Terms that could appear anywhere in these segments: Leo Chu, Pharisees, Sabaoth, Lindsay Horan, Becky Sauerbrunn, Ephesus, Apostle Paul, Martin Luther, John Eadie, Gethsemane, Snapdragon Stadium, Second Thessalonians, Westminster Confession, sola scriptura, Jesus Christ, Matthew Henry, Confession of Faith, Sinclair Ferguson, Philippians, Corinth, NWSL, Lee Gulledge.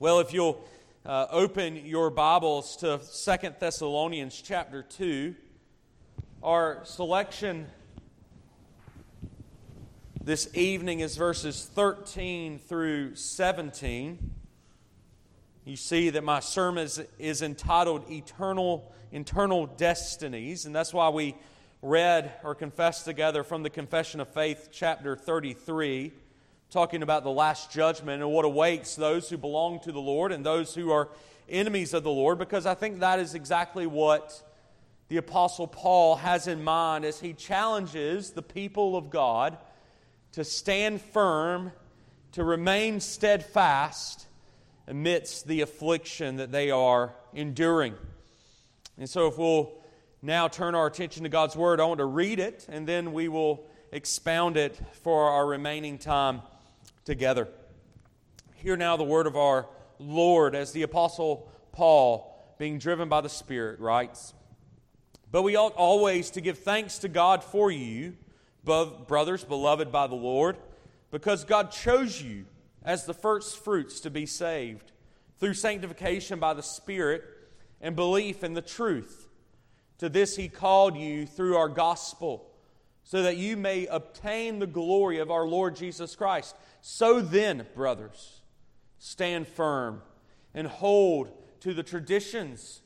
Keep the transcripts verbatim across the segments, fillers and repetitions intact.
Well, if you'll uh, open your Bibles to Second Thessalonians chapter two, our selection this evening is verses thirteen through seventeen. You see that my sermon is, is entitled Eternal, Internal Destinies, and that's why we read or confessed together from the Confession of Faith, chapter thirty-three, talking about the last judgment and what awaits those who belong to the Lord and those who are enemies of the Lord, because I think that is exactly what the Apostle Paul has in mind as he challenges the people of God to stand firm, to remain steadfast amidst the affliction that they are enduring. And so if we'll now turn our attention to God's Word, I want to read it, and then we will expound it for our remaining time together. Hear now the word of our Lord, as the Apostle Paul, being driven by the Spirit, writes, "But we ought always to give thanks to God for you, brothers beloved by the Lord, because God chose you as the first fruits to be saved, through sanctification by the Spirit and belief in the truth. To this He called you through our gospel, so that you may obtain the glory of our Lord Jesus Christ. So then, brothers, stand firm and hold to the traditions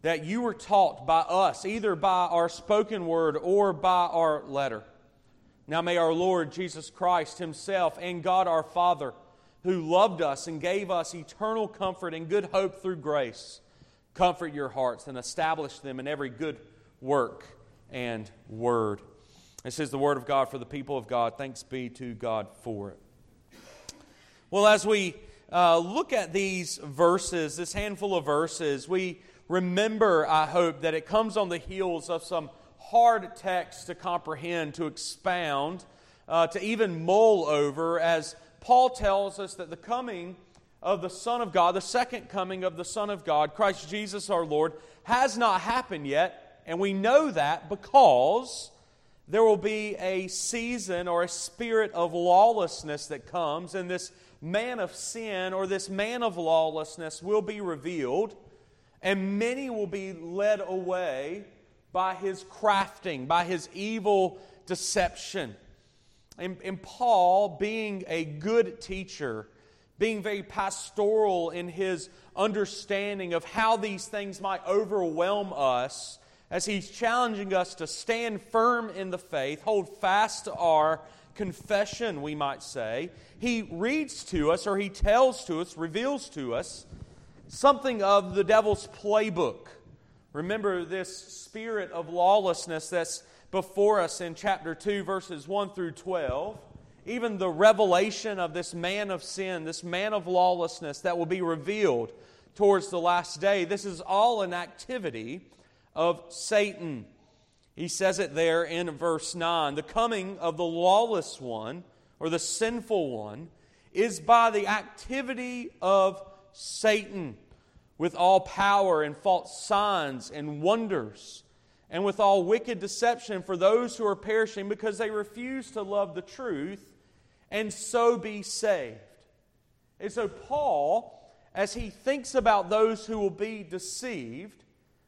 that you were taught by us, either by our spoken word or by our letter. Now may our Lord Jesus Christ Himself and God our Father, who loved us and gave us eternal comfort and good hope through grace, comfort your hearts and establish them in every good work and word." This is the word of God for the people of God. Thanks be to God for it. Well, as we uh, look at these verses, this handful of verses, we remember, I hope, that it comes on the heels of some hard texts to comprehend, to expound, uh, to even mull over, as Paul tells us that the coming of the Son of God, the second coming of the Son of God, Christ Jesus our Lord, has not happened yet. And we know that because there will be a season or a spirit of lawlessness that comes, and this man of sin or this man of lawlessness will be revealed. And many will be led away by his crafting, by his evil deception. And, and Paul, being a good teacher, being very pastoral in his understanding of how these things might overwhelm us, as he's challenging us to stand firm in the faith, hold fast to our confession, we might say, he reads to us, or he tells to us, reveals to us, something of the devil's playbook. Remember this spirit of lawlessness that's before us in chapter two, verses one through twelve. Even the revelation of this man of sin, this man of lawlessness that will be revealed towards the last day. This is all an activity of Satan. He says it there in verse nine. The coming of the lawless one, or the sinful one, is by the activity of Satan, with all power and false signs and wonders, and with all wicked deception for those who are perishing because they refuse to love the truth and so be saved. And so Paul, as he thinks about those who will be deceived,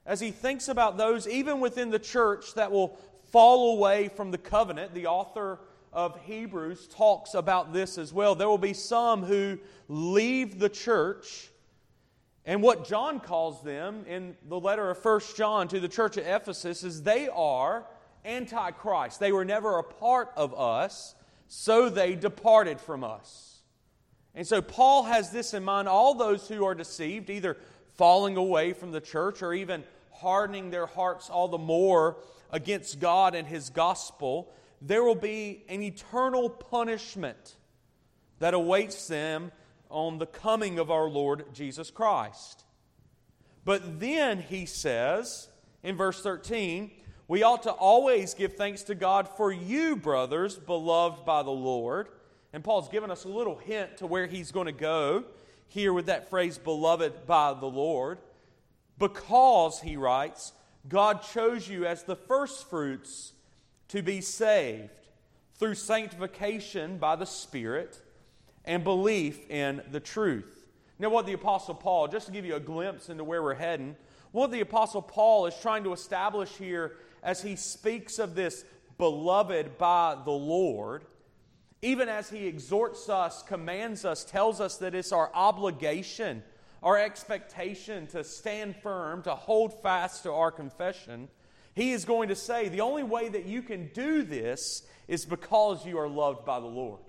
as he thinks about those even within the church that will fall away from the covenant, the author of Hebrews talks about this as well. There will be some who leave the church, and what John calls them in the letter of First John to the church at Ephesus is they are antichrist. They were never a part of us, so they departed from us. And so Paul has this in mind. All those who are deceived, either falling away from the church or even hardening their hearts all the more against God and His gospel, there will be an eternal punishment that awaits them on the coming of our Lord Jesus Christ. But then he says in verse thirteen, "We ought to always give thanks to God for you, brothers, beloved by the Lord." And Paul's given us a little hint to where he's going to go here with that phrase, "beloved by the Lord," because, he writes, "God chose you as the first fruits to be saved through sanctification by the Spirit and belief in the truth." Now what the Apostle Paul, just to give you a glimpse into where we're heading, what the Apostle Paul is trying to establish here as he speaks of this beloved by the Lord, even as he exhorts us, commands us, tells us that it's our obligation, our expectation to stand firm, to hold fast to our confession, he is going to say the only way that you can do this is because you are loved by the Lord.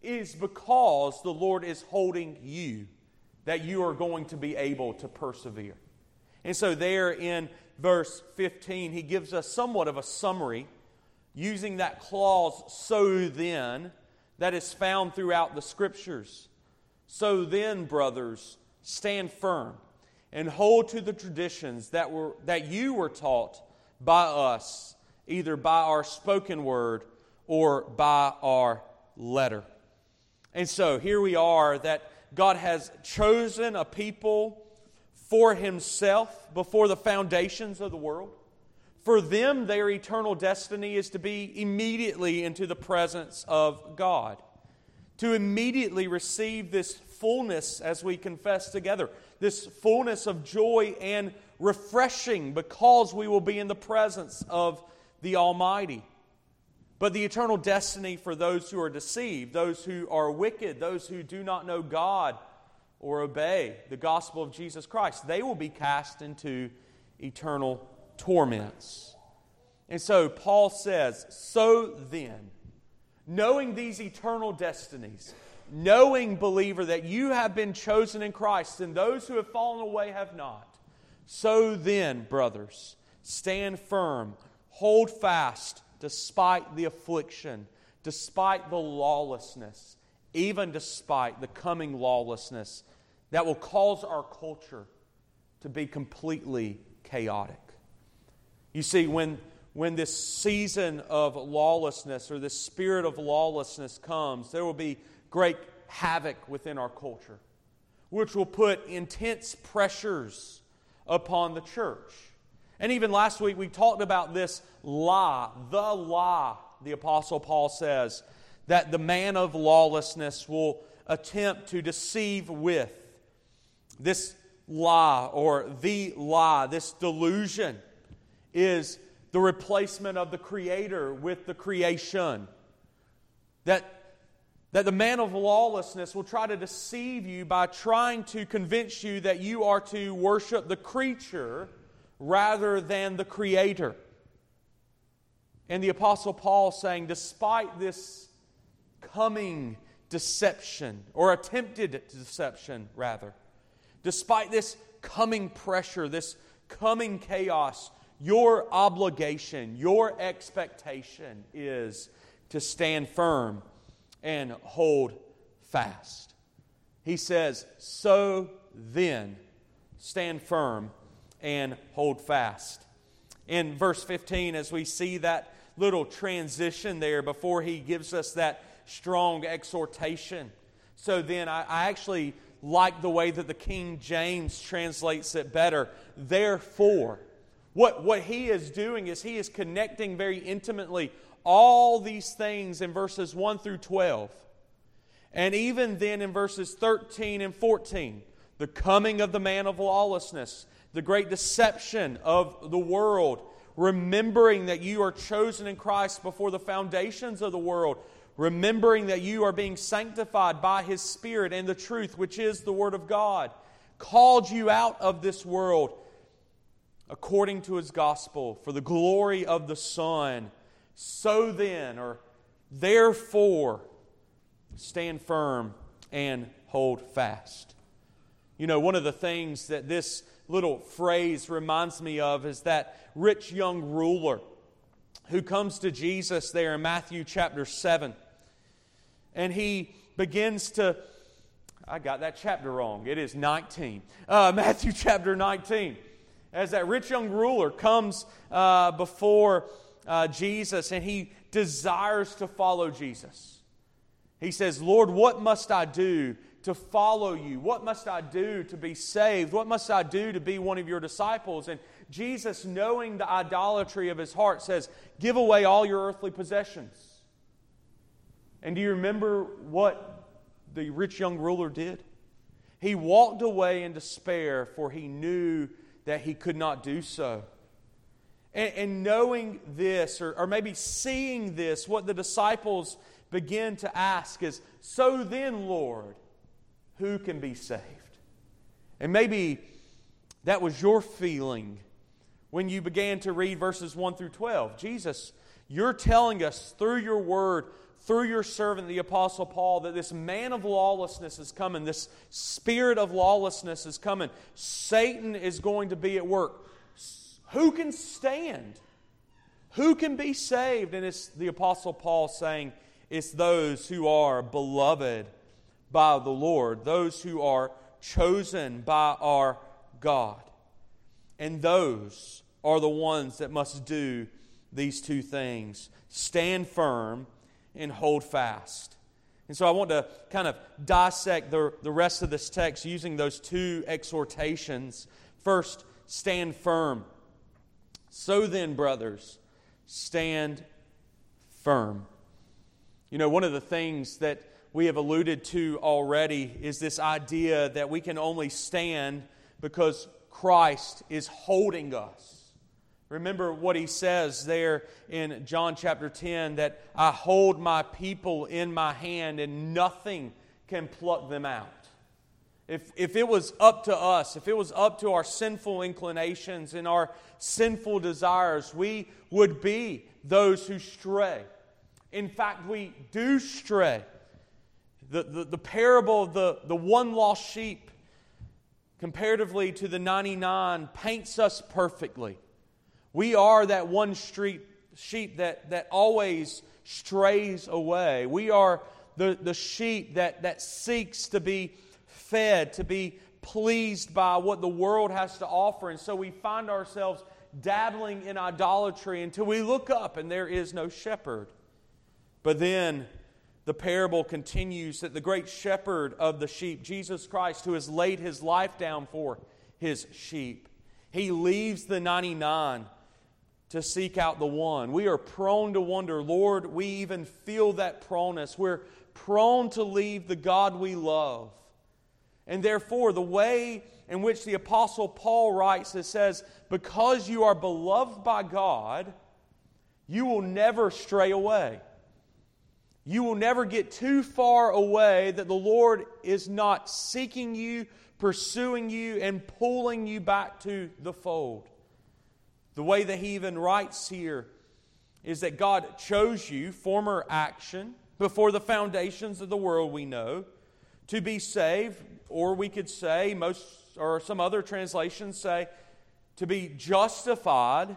It is because the Lord is holding you that you are going to be able to persevere. And so there in verse fifteen, he gives us somewhat of a summary using that clause, so then, that is found throughout the Scriptures. So then, brothers, stand firm and hold to the traditions that were that you were taught by us, either by our spoken word or by our letter. And so here we are, that God has chosen a people for Himself before the foundations of the world. For them, their eternal destiny is to be immediately into the presence of God, to immediately receive this fullness, as we confess together, this fullness of joy and refreshing, because we will be in the presence of the Almighty. But the eternal destiny for those who are deceived, those who are wicked, those who do not know God or obey the gospel of Jesus Christ, they will be cast into eternal torments. And so Paul says, so then, knowing these eternal destinies, knowing, believer, that you have been chosen in Christ and those who have fallen away have not, so then, brothers, stand firm, hold fast, despite the affliction, despite the lawlessness, even despite the coming lawlessness that will cause our culture to be completely chaotic. You see, when, when this season of lawlessness or this spirit of lawlessness comes, there will be great havoc within our culture, which will put intense pressures upon the church. And even last week we talked about this lie, the lie, the Apostle Paul says, that the man of lawlessness will attempt to deceive with. This lie, or the lie, this delusion, is the replacement of the Creator with the creation. That, that the man of lawlessness will try to deceive you by trying to convince you that you are to worship the creature rather than the Creator. And the Apostle Paul saying, despite this coming deception, or attempted deception rather, despite this coming pressure, this coming chaos, your obligation, your expectation is to stand firm and hold fast. He says, so then, stand firm and hold fast. In verse fifteen, as we see that little transition there before he gives us that strong exhortation. So then, I, I actually like the way that the King James translates it better. Therefore, what, what he is doing is he is connecting very intimately all these things in verses one through twelve. And even then in verses thirteen and fourteen, the coming of the man of lawlessness, the great deception of the world, remembering that you are chosen in Christ before the foundations of the world, remembering that you are being sanctified by His Spirit and the truth, which is the Word of God, called you out of this world according to His gospel for the glory of the Son. So then, or therefore, stand firm and hold fast. You know, one of the things that this little phrase reminds me of is that rich young ruler who comes to Jesus there in Matthew chapter seven. And he begins to, I got that chapter wrong, it is nineteen. Uh, Matthew chapter nineteen. As that rich young ruler comes uh, before uh, Jesus and he desires to follow Jesus. He says, Lord, what must I do to follow you? What must I do to be saved? What must I do to be one of your disciples? And Jesus, knowing the idolatry of his heart, says, give away all your earthly possessions. And do you remember what the rich young ruler did? He walked away in despair, for he knew that he could not do so. And, and knowing this, or, or maybe seeing this, what the disciples begin to ask is, "So then, Lord, who can be saved?" And maybe that was your feeling when you began to read verses one through twelve. Jesus, you're telling us through your word, through your servant, the Apostle Paul, that this man of lawlessness is coming. This spirit of lawlessness is coming. Satan is going to be at work. Who can stand? Who can be saved? And it's the Apostle Paul saying, it's those who are beloved by the Lord, those who are chosen by our God. And those are the ones that must do these two things: stand firm and hold fast. And so I want to kind of dissect the, the rest of this text using those two exhortations. First, stand firm. So then, brothers, stand firm. You know, one of the things that we have alluded to already is this idea that we can only stand because Christ is holding us. Remember what He says there in John chapter ten, that I hold my people in my hand and nothing can pluck them out. If, if it was up to us, if it was up to our sinful inclinations and our sinful desires, we would be those who stray. In fact, we do stray. The, the, the parable of the, the one lost sheep, comparatively to the ninety-nine, paints us perfectly. We are that one street, sheep that, that always strays away. We are the, the sheep that, that seeks to be fed, to be pleased by what the world has to offer. And so we find ourselves dabbling in idolatry until we look up and there is no shepherd. But then the parable continues that the great shepherd of the sheep, Jesus Christ, who has laid His life down for His sheep, He leaves the ninety-nine to seek out the one. We are prone to wonder, Lord, we even feel that proneness. We're prone to leave the God we love. And therefore, the way in which the Apostle Paul writes, it says, because you are beloved by God, you will never stray away. You will never get too far away that the Lord is not seeking you, pursuing you, and pulling you back to the fold. The way that he even writes here is that God chose you, former action, before the foundations of the world we know, to be saved, or we could say, most or some other translations say, to be justified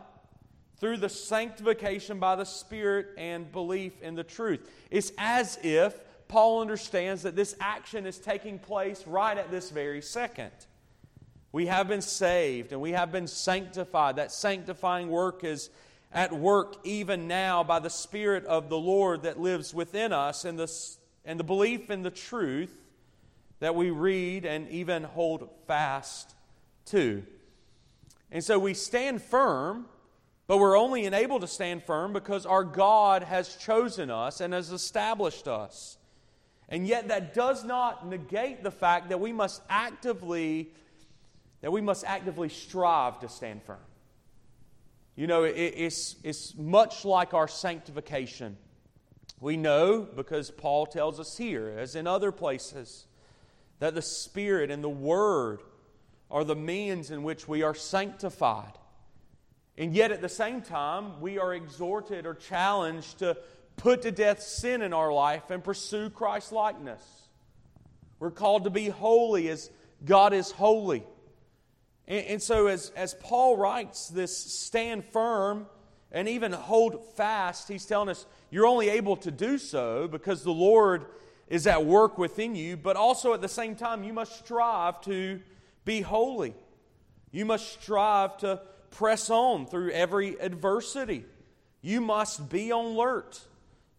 through the sanctification by the Spirit and belief in the truth. It's as if Paul understands that this action is taking place right at this very second. We have been saved and we have been sanctified. That sanctifying work is at work even now by the Spirit of the Lord that lives within us, and the, and the belief in the truth that we read and even hold fast to. And so we stand firm, but we're only enabled to stand firm because our God has chosen us and has established us. And yet that does not negate the fact that we must actively, that we must actively strive to stand firm. You know, it, it's, it's much like our sanctification. We know, because Paul tells us here, as in other places, that the Spirit and the Word are the means in which we are sanctified. And yet at the same time, we are exhorted or challenged to put to death sin in our life and pursue Christ's likeness. We're called to be holy as God is holy. And, and so as, as Paul writes this, stand firm and even hold fast, he's telling us you're only able to do so because the Lord is at work within you, but also at the same time you must strive to be holy. You must strive to press on through every adversity. You must be on alert.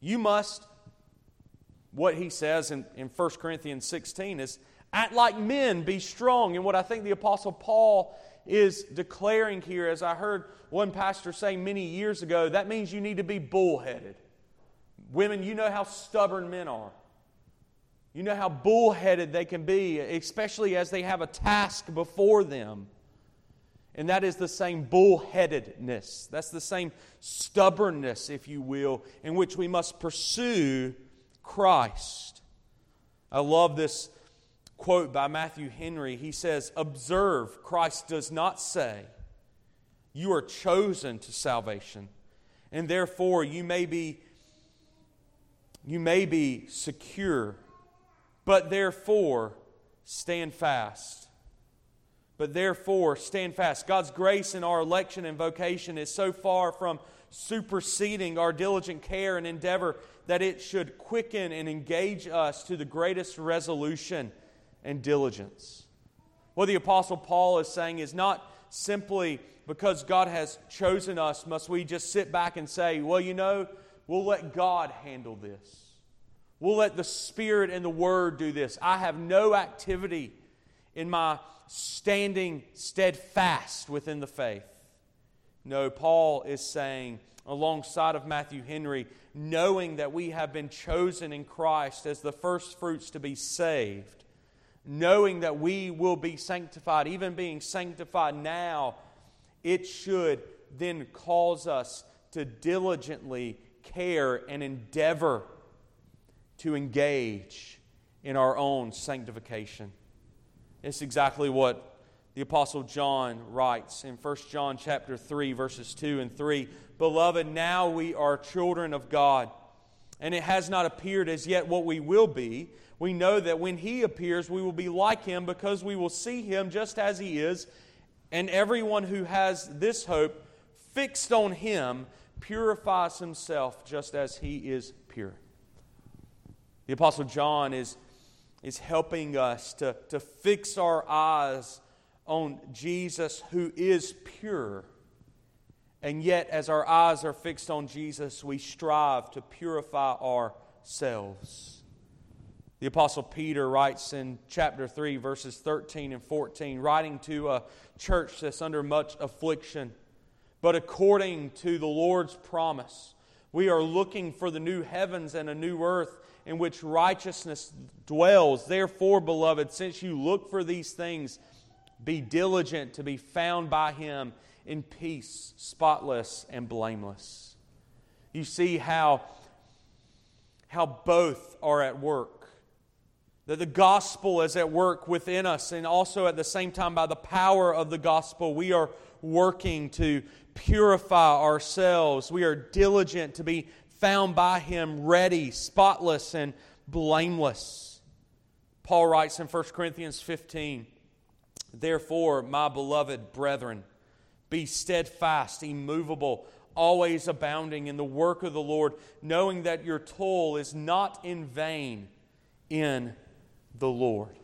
You must, what he says in, in First Corinthians sixteen is, act like men, be strong. And what I think the Apostle Paul is declaring here, as I heard one pastor say many years ago, that means you need to be bullheaded. Women, you know how stubborn men are. You know how bullheaded they can be, especially as they have a task before them. And that is the same bullheadedness. That's the same stubbornness, if you will, in which we must pursue Christ. I love this quote by Matthew Henry. He says, "Observe, Christ does not say, 'You are chosen to salvation, and therefore you may be, you may be secure. But therefore, stand fast. But therefore, stand fast." God's grace in our election and vocation is so far from superseding our diligent care and endeavor that it should quicken and engage us to the greatest resolution and diligence. What the Apostle Paul is saying is not simply because God has chosen us, must we just sit back and say, well, you know, we'll let God handle this. We'll let the Spirit and the Word do this. I have no activity in my standing steadfast within the faith. No, Paul is saying, alongside of Matthew Henry, knowing that we have been chosen in Christ as the first fruits to be saved, knowing that we will be sanctified, even being sanctified now, it should then cause us to diligently care and endeavor to engage in our own sanctification. It's exactly what the Apostle John writes in First John chapter three, verses two and three. "Beloved, now we are children of God, and it has not appeared as yet what we will be. We know that when He appears, we will be like Him, because we will see Him just as He is. And everyone who has this hope fixed on Him purifies himself just as He is pure." The Apostle John is, is helping us to, to fix our eyes on Jesus, who is pure. And yet, as our eyes are fixed on Jesus, we strive to purify ourselves. The Apostle Peter writes in chapter three, verses thirteen and fourteen, writing to a church that's under much affliction, "But according to the Lord's promise, we are looking for the new heavens and a new earth, in which righteousness dwells. Therefore, beloved, since you look for these things, be diligent to be found by Him in peace, spotless and blameless." You see how, how both are at work. That the gospel is at work within us, and also at the same time, by the power of the gospel, we are working to purify ourselves. We are diligent to be found by Him, ready, spotless, and blameless. Paul writes in First Corinthians fifteen, "Therefore, my beloved brethren, be steadfast, immovable, always abounding in the work of the Lord, knowing that your toil is not in vain in the Lord."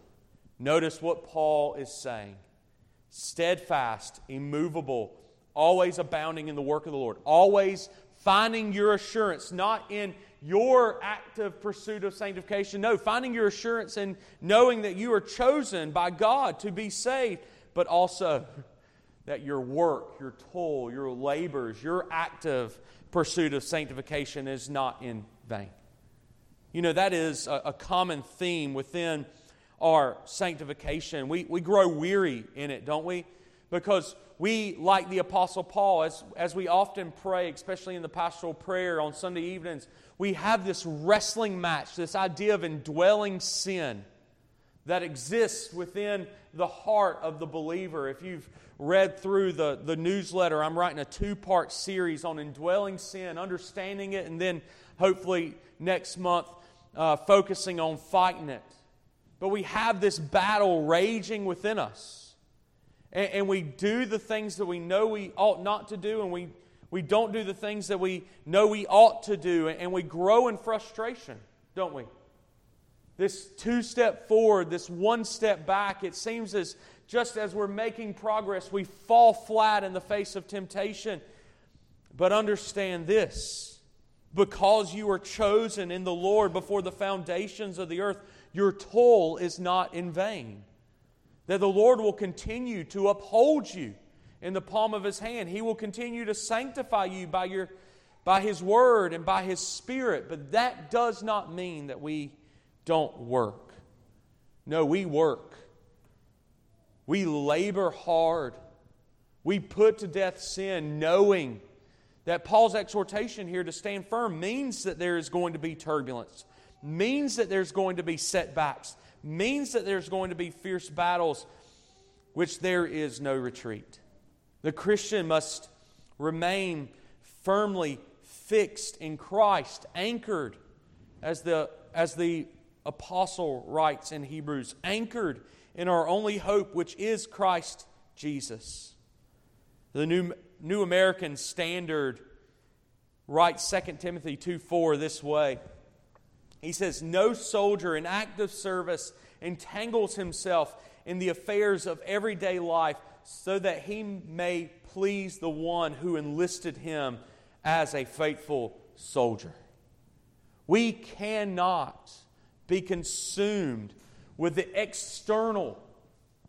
Notice what Paul is saying. Steadfast, immovable, always abounding in the work of the Lord. Always finding your assurance, not in your active pursuit of sanctification. No, finding your assurance in knowing that you are chosen by God to be saved. But also that your work, your toil, your labors, your active pursuit of sanctification is not in vain. You know, that is a, a common theme within our sanctification. We, we grow weary in it, don't we? Because we, like the Apostle Paul, as, as we often pray, especially in the pastoral prayer on Sunday evenings, we have this wrestling match, this idea of indwelling sin that exists within the heart of the believer. If you've read through the, the newsletter, I'm writing a two-part series on indwelling sin, understanding it, and then hopefully next month uh, focusing on fighting it. But we have this battle raging within us. And we do the things that we know we ought not to do, and we, we don't do the things that we know we ought to do, and we grow in frustration, don't we? This two step forward, this one step back, it seems as just as we're making progress, we fall flat in the face of temptation. But understand this, because you are chosen in the Lord before the foundations of the earth, your toil is not in vain. That the Lord will continue to uphold you in the palm of His hand. He will continue to sanctify you by, your, by His Word and by His Spirit. But that does not mean that we don't work. No, we work. We labor hard. We put to death sin, knowing that Paul's exhortation here to stand firm means that there is going to be turbulence, means that there's going to be setbacks, means that there's going to be fierce battles, which there is no retreat. The Christian must remain firmly fixed in Christ, anchored, as the, as the Apostle writes in Hebrews, anchored in our only hope, which is Christ Jesus. The New, New American Standard writes Second Timothy two four this way. He says, "No soldier in active service entangles himself in the affairs of everyday life so that he may please the one who enlisted him as a faithful soldier." We cannot be consumed with the external,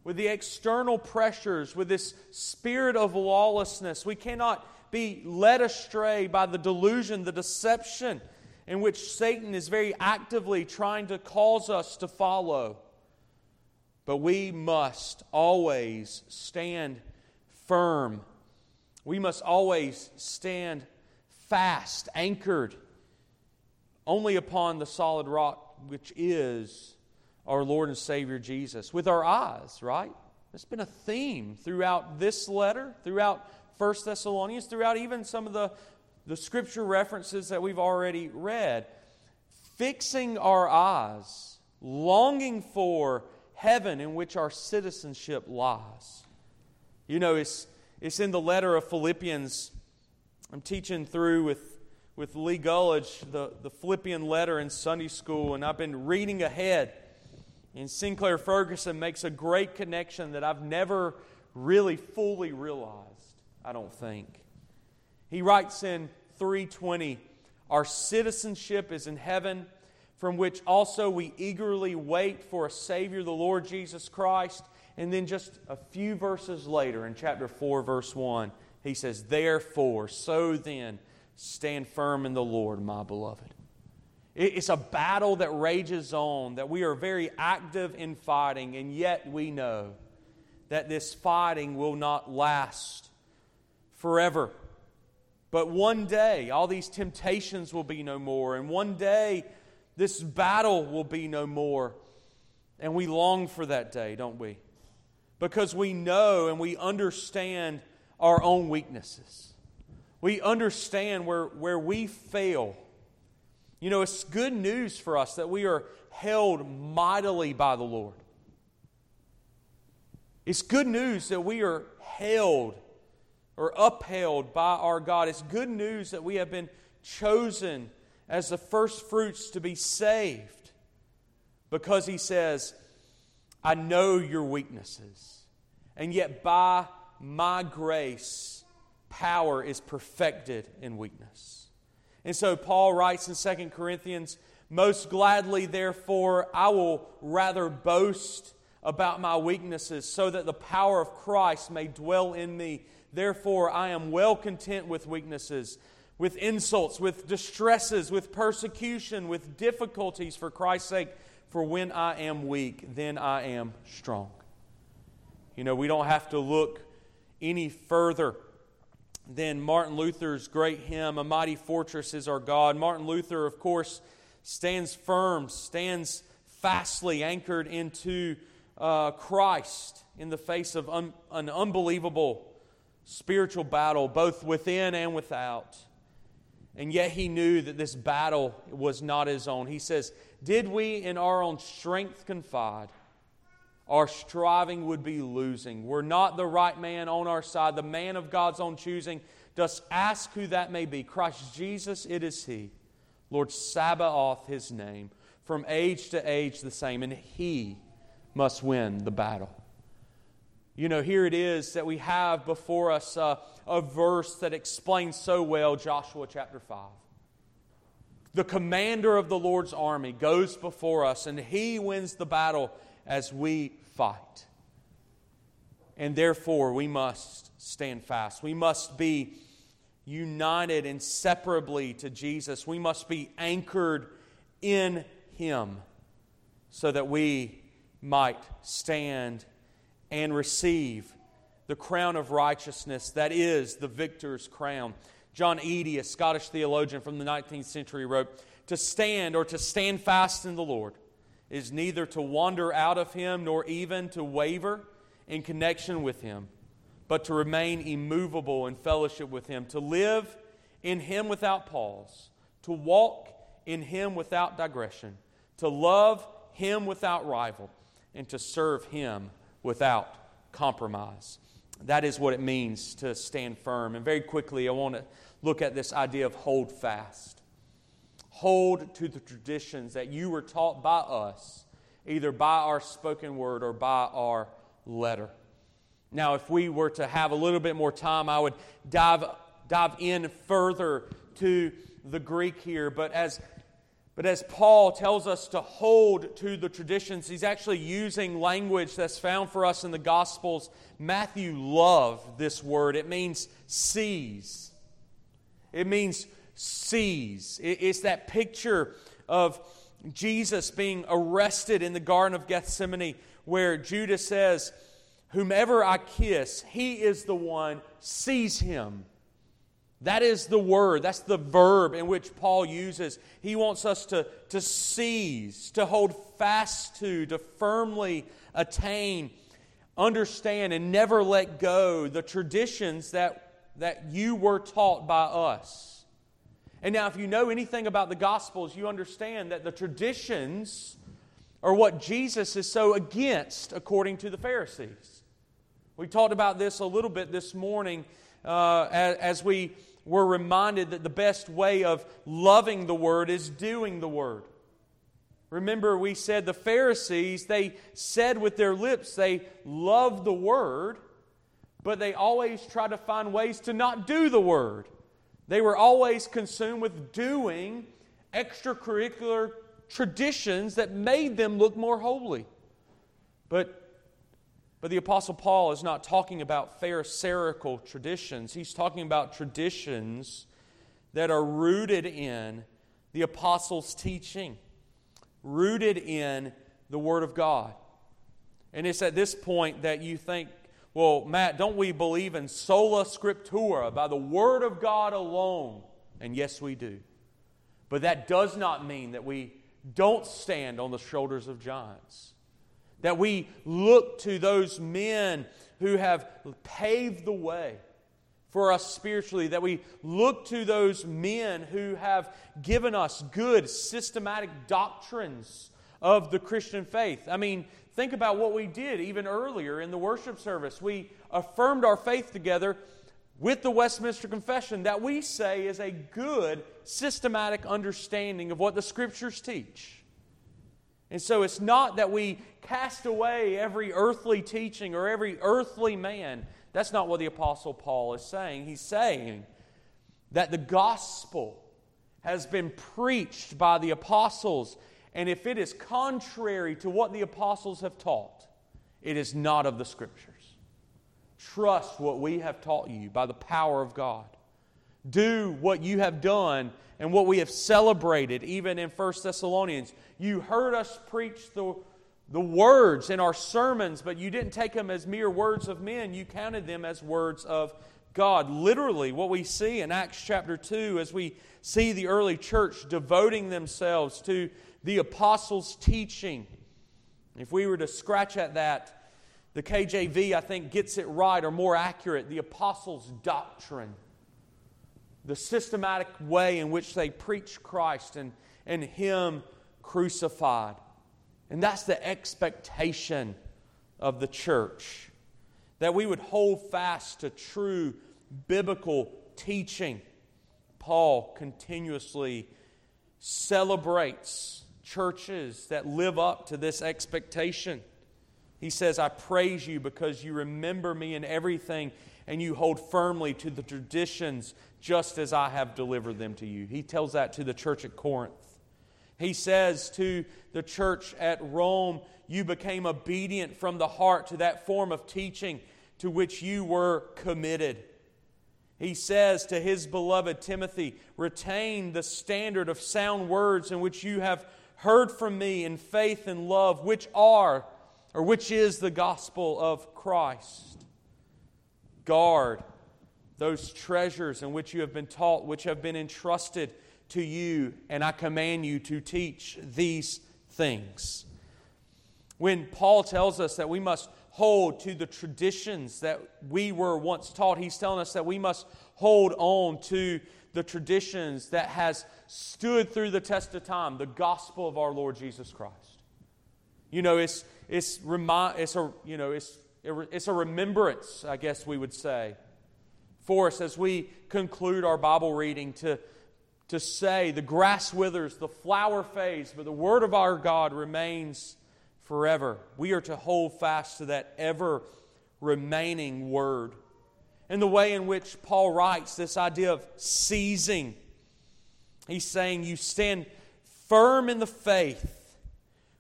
with the external pressures, with this spirit of lawlessness. We cannot be led astray by the delusion, the deception in which Satan is very actively trying to cause us to follow. But we must always stand firm. We must always stand fast, anchored only upon the solid rock, which is our Lord and Savior Jesus. With our eyes, right? That's been a theme throughout this letter, throughout First Thessalonians, throughout even some of the, the scripture references that we've already read. Fixing our eyes, longing for heaven in which our citizenship lies. You know, it's, it's in the letter of Philippians. I'm teaching through with with Lee Gulledge, the, the Philippian letter in Sunday school, and I've been reading ahead. And Sinclair Ferguson makes a great connection that I've never really fully realized, I don't think. He writes in three twenty, "Our citizenship is in heaven, from which also we eagerly wait for a Savior, the Lord Jesus Christ." And then just a few verses later, in chapter four, verse one, he says, "Therefore, so then, stand firm in the Lord, my beloved." It's a battle that rages on, that we are very active in fighting, and yet we know that this fighting will not last forever. But one day, all these temptations will be no more, and one day, this battle will be no more. And we long for that day, don't we? Because we know and we understand our own weaknesses. We understand where, where we fail. You know, it's good news for us that we are held mightily by the Lord. It's good news that we are held or upheld by our God. It's good news that we have been chosen as the first fruits to be saved. Because He says, "I know your weaknesses, and yet by my grace, power is perfected in weakness." And so Paul writes in Second Corinthians, "Most gladly, therefore, I will rather boast about my weaknesses, so that the power of Christ may dwell in me. Therefore, I am well content with weaknesses, with insults, with distresses, with persecution, with difficulties for Christ's sake. For when I am weak, then I am strong." You know, we don't have to look any further Then Martin Luther's great hymn, "A Mighty Fortress Is Our God." Martin Luther, of course, stands firm, stands fastly anchored into uh, Christ in the face of un- an unbelievable spiritual battle, both within and without. And yet he knew that this battle was not his own. He says, "Did we in our own strength confide, our striving would be losing. We're not the right man on our side. The man of God's own choosing. Dost ask who that may be? Christ Jesus, it is He. Lord Sabaoth, His name. From age to age the same. And He must win the battle." You know, here it is that we have before us a, a verse that explains so well Joshua chapter five. The commander of the Lord's army goes before us, and He wins the battle as we fight. And therefore, we must stand fast. We must be united inseparably to Jesus. We must be anchored in Him. so that we might stand and receive the crown of righteousness that is the victor's crown. John Eadie, a Scottish theologian from the nineteenth century, wrote, "To stand or to stand fast in the Lord is neither to wander out of Him nor even to waver in connection with Him, but to remain immovable in fellowship with Him, to live in Him without pause, to walk in Him without digression, to love Him without rival, and to serve Him without compromise." That is what it means to stand firm. And very quickly, I want to look at this idea of hold fast. Hold to the traditions that you were taught by us, either by our spoken word or by our letter. Now, if we were to have a little bit more time, I would dive dive in further to the Greek here. But as But as Paul tells us to hold to the traditions, he's actually using language that's found for us in the Gospels. Matthew loved this word. It means seize. It means seize. It's that picture of Jesus being arrested in the Garden of Gethsemane where Judas says, "Whomever I kiss, he is the one, seize him." That is the word, that's the verb in which Paul uses. He wants us to, to seize, to hold fast to, to firmly attain, understand, and never let go the traditions that, that you were taught by us. And now if you know anything about the Gospels, you understand that the traditions are what Jesus is so against according to the Pharisees. We talked about this a little bit this morning Uh, as, as we were reminded that the best way of loving the Word is doing the Word. Remember, we said the Pharisees, they said with their lips they love the Word, but they always try to find ways to not do the Word. They were always consumed with doing extracurricular traditions that made them look more holy. But But the Apostle Paul is not talking about Pharisaical traditions. He's talking about traditions that are rooted in the Apostles' teaching, rooted in the Word of God. And it's at this point that you think, well, Matt, don't we believe in sola scriptura, by the Word of God alone? And yes, we do. But that does not mean that we don't stand on the shoulders of giants. That we look to those men who have paved the way for us spiritually. That we look to those men who have given us good, systematic doctrines of the Christian faith. I mean, think about what we did even earlier in the worship service. We affirmed our faith together with the Westminster Confession that we say is a good, systematic understanding of what the Scriptures teach. And so it's not that we cast away every earthly teaching or every earthly man. That's not what the Apostle Paul is saying. He's saying that the gospel has been preached by the apostles, and if it is contrary to what the apostles have taught, it is not of the Scriptures. Trust what we have taught you by the power of God. Do what you have done and what we have celebrated, even in First Thessalonians. You heard us preach the, the words in our sermons, but you didn't take them as mere words of men. You counted them as words of God. Literally, what we see in Acts chapter two, as we see the early church devoting themselves to the apostles' teaching. If we were to scratch at that, the K J V, I think, gets it right, or more accurate, the apostles' doctrine. The systematic way in which they preach Christ and, and Him crucified. And that's the expectation of the church. That we would hold fast to true biblical teaching. Paul continuously celebrates churches that live up to this expectation. He says, "I praise you because you remember me in everything, and you hold firmly to the traditions just as I have delivered them to you." He tells that to the church at Corinth. He says to the church at Rome, "You became obedient from the heart to that form of teaching to which you were committed." He says to his beloved Timothy, "Retain the standard of sound words in which you have heard from me in faith and love, which are, or which is the gospel of Christ. Guard those treasures in which you have been taught, which have been entrusted to you, and I command you to teach these things. When Paul tells us that we must hold to the traditions that we were once taught, he's telling us that we must hold on to the traditions that has stood through the test of time, the gospel of our Lord Jesus Christ. You know, it's it's remind it's a you know it's it's a remembrance, I guess we would say, for us as we conclude our Bible reading to to say, the grass withers, the flower fades, but the word of our God remains forever. We are to hold fast to that ever-remaining Word. And the way in which Paul writes this idea of seizing, he's saying you stand firm in the faith,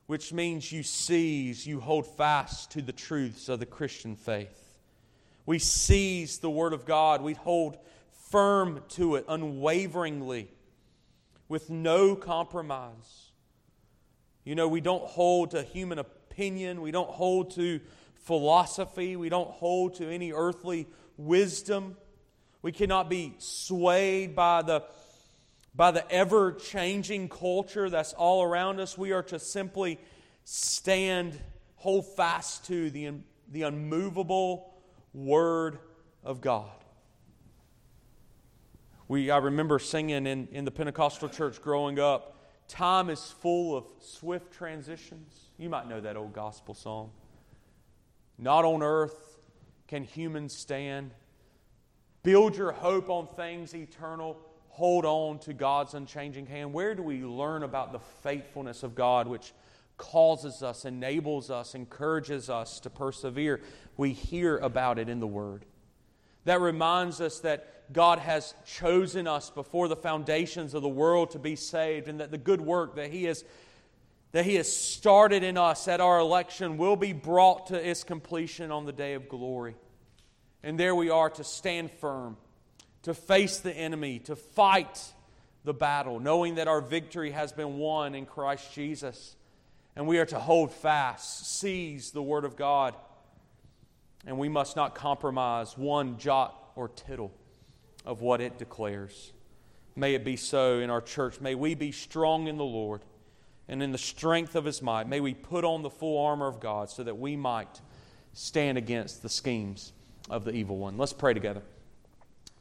which means you seize, you hold fast to the truths of the Christian faith. We seize the Word of God. We hold firm to it unwaveringly, with no compromise. You know, we don't hold to human opinion. We don't hold to philosophy. We don't hold to any earthly wisdom. We cannot be swayed by the, by the ever-changing culture that's all around us. We are to simply stand, hold fast to the, the unmovable Word of God. We, I remember singing in, in the Pentecostal church growing up, "Time is full of swift transitions." You might know that old gospel song. "Not on earth can humans stand. Build your hope on things eternal. Hold on to God's unchanging hand." Where do we learn about the faithfulness of God, which causes us, enables us, encourages us to persevere? We hear about it in the Word. That reminds us that God has chosen us before the foundations of the world to be saved, and that the good work that He has, that He has started in us at our election will be brought to its completion on the day of glory. And there we are to stand firm, to face the enemy, to fight the battle, knowing that our victory has been won in Christ Jesus. And we are to hold fast, seize the Word of God, and we must not compromise one jot or tittle of what it declares. May it be so in our church. May we be strong in the Lord and in the strength of His might. May we put on the full armor of God so that we might stand against the schemes of the evil one. Let's pray together.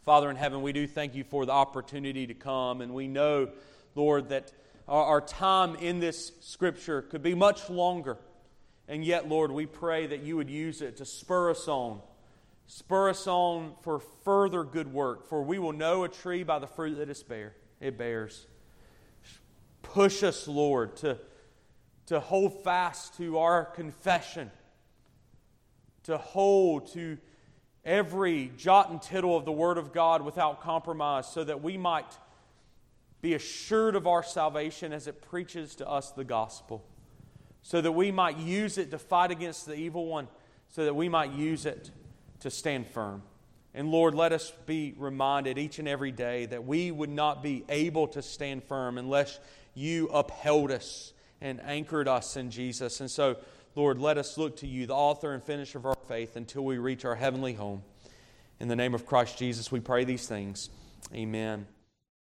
Father in heaven, we do thank You for the opportunity to come, and we know, Lord, that our time in this Scripture could be much longer, and yet, Lord, we pray that You would use it to spur us on. Spur us on for further good work, for we will know a tree by the fruit that it bears. Push us, Lord, to, to hold fast to our confession, to hold to every jot and tittle of the Word of God without compromise, so that we might be assured of our salvation as it preaches to us the gospel, so that we might use it to fight against the evil one, so that we might use it to stand firm. And Lord, let us be reminded each and every day that we would not be able to stand firm unless You upheld us and anchored us in Jesus. And so, Lord, let us look to You, the author and finisher of our faith, until we reach our heavenly home. In the name of Christ Jesus, we pray these things. Amen.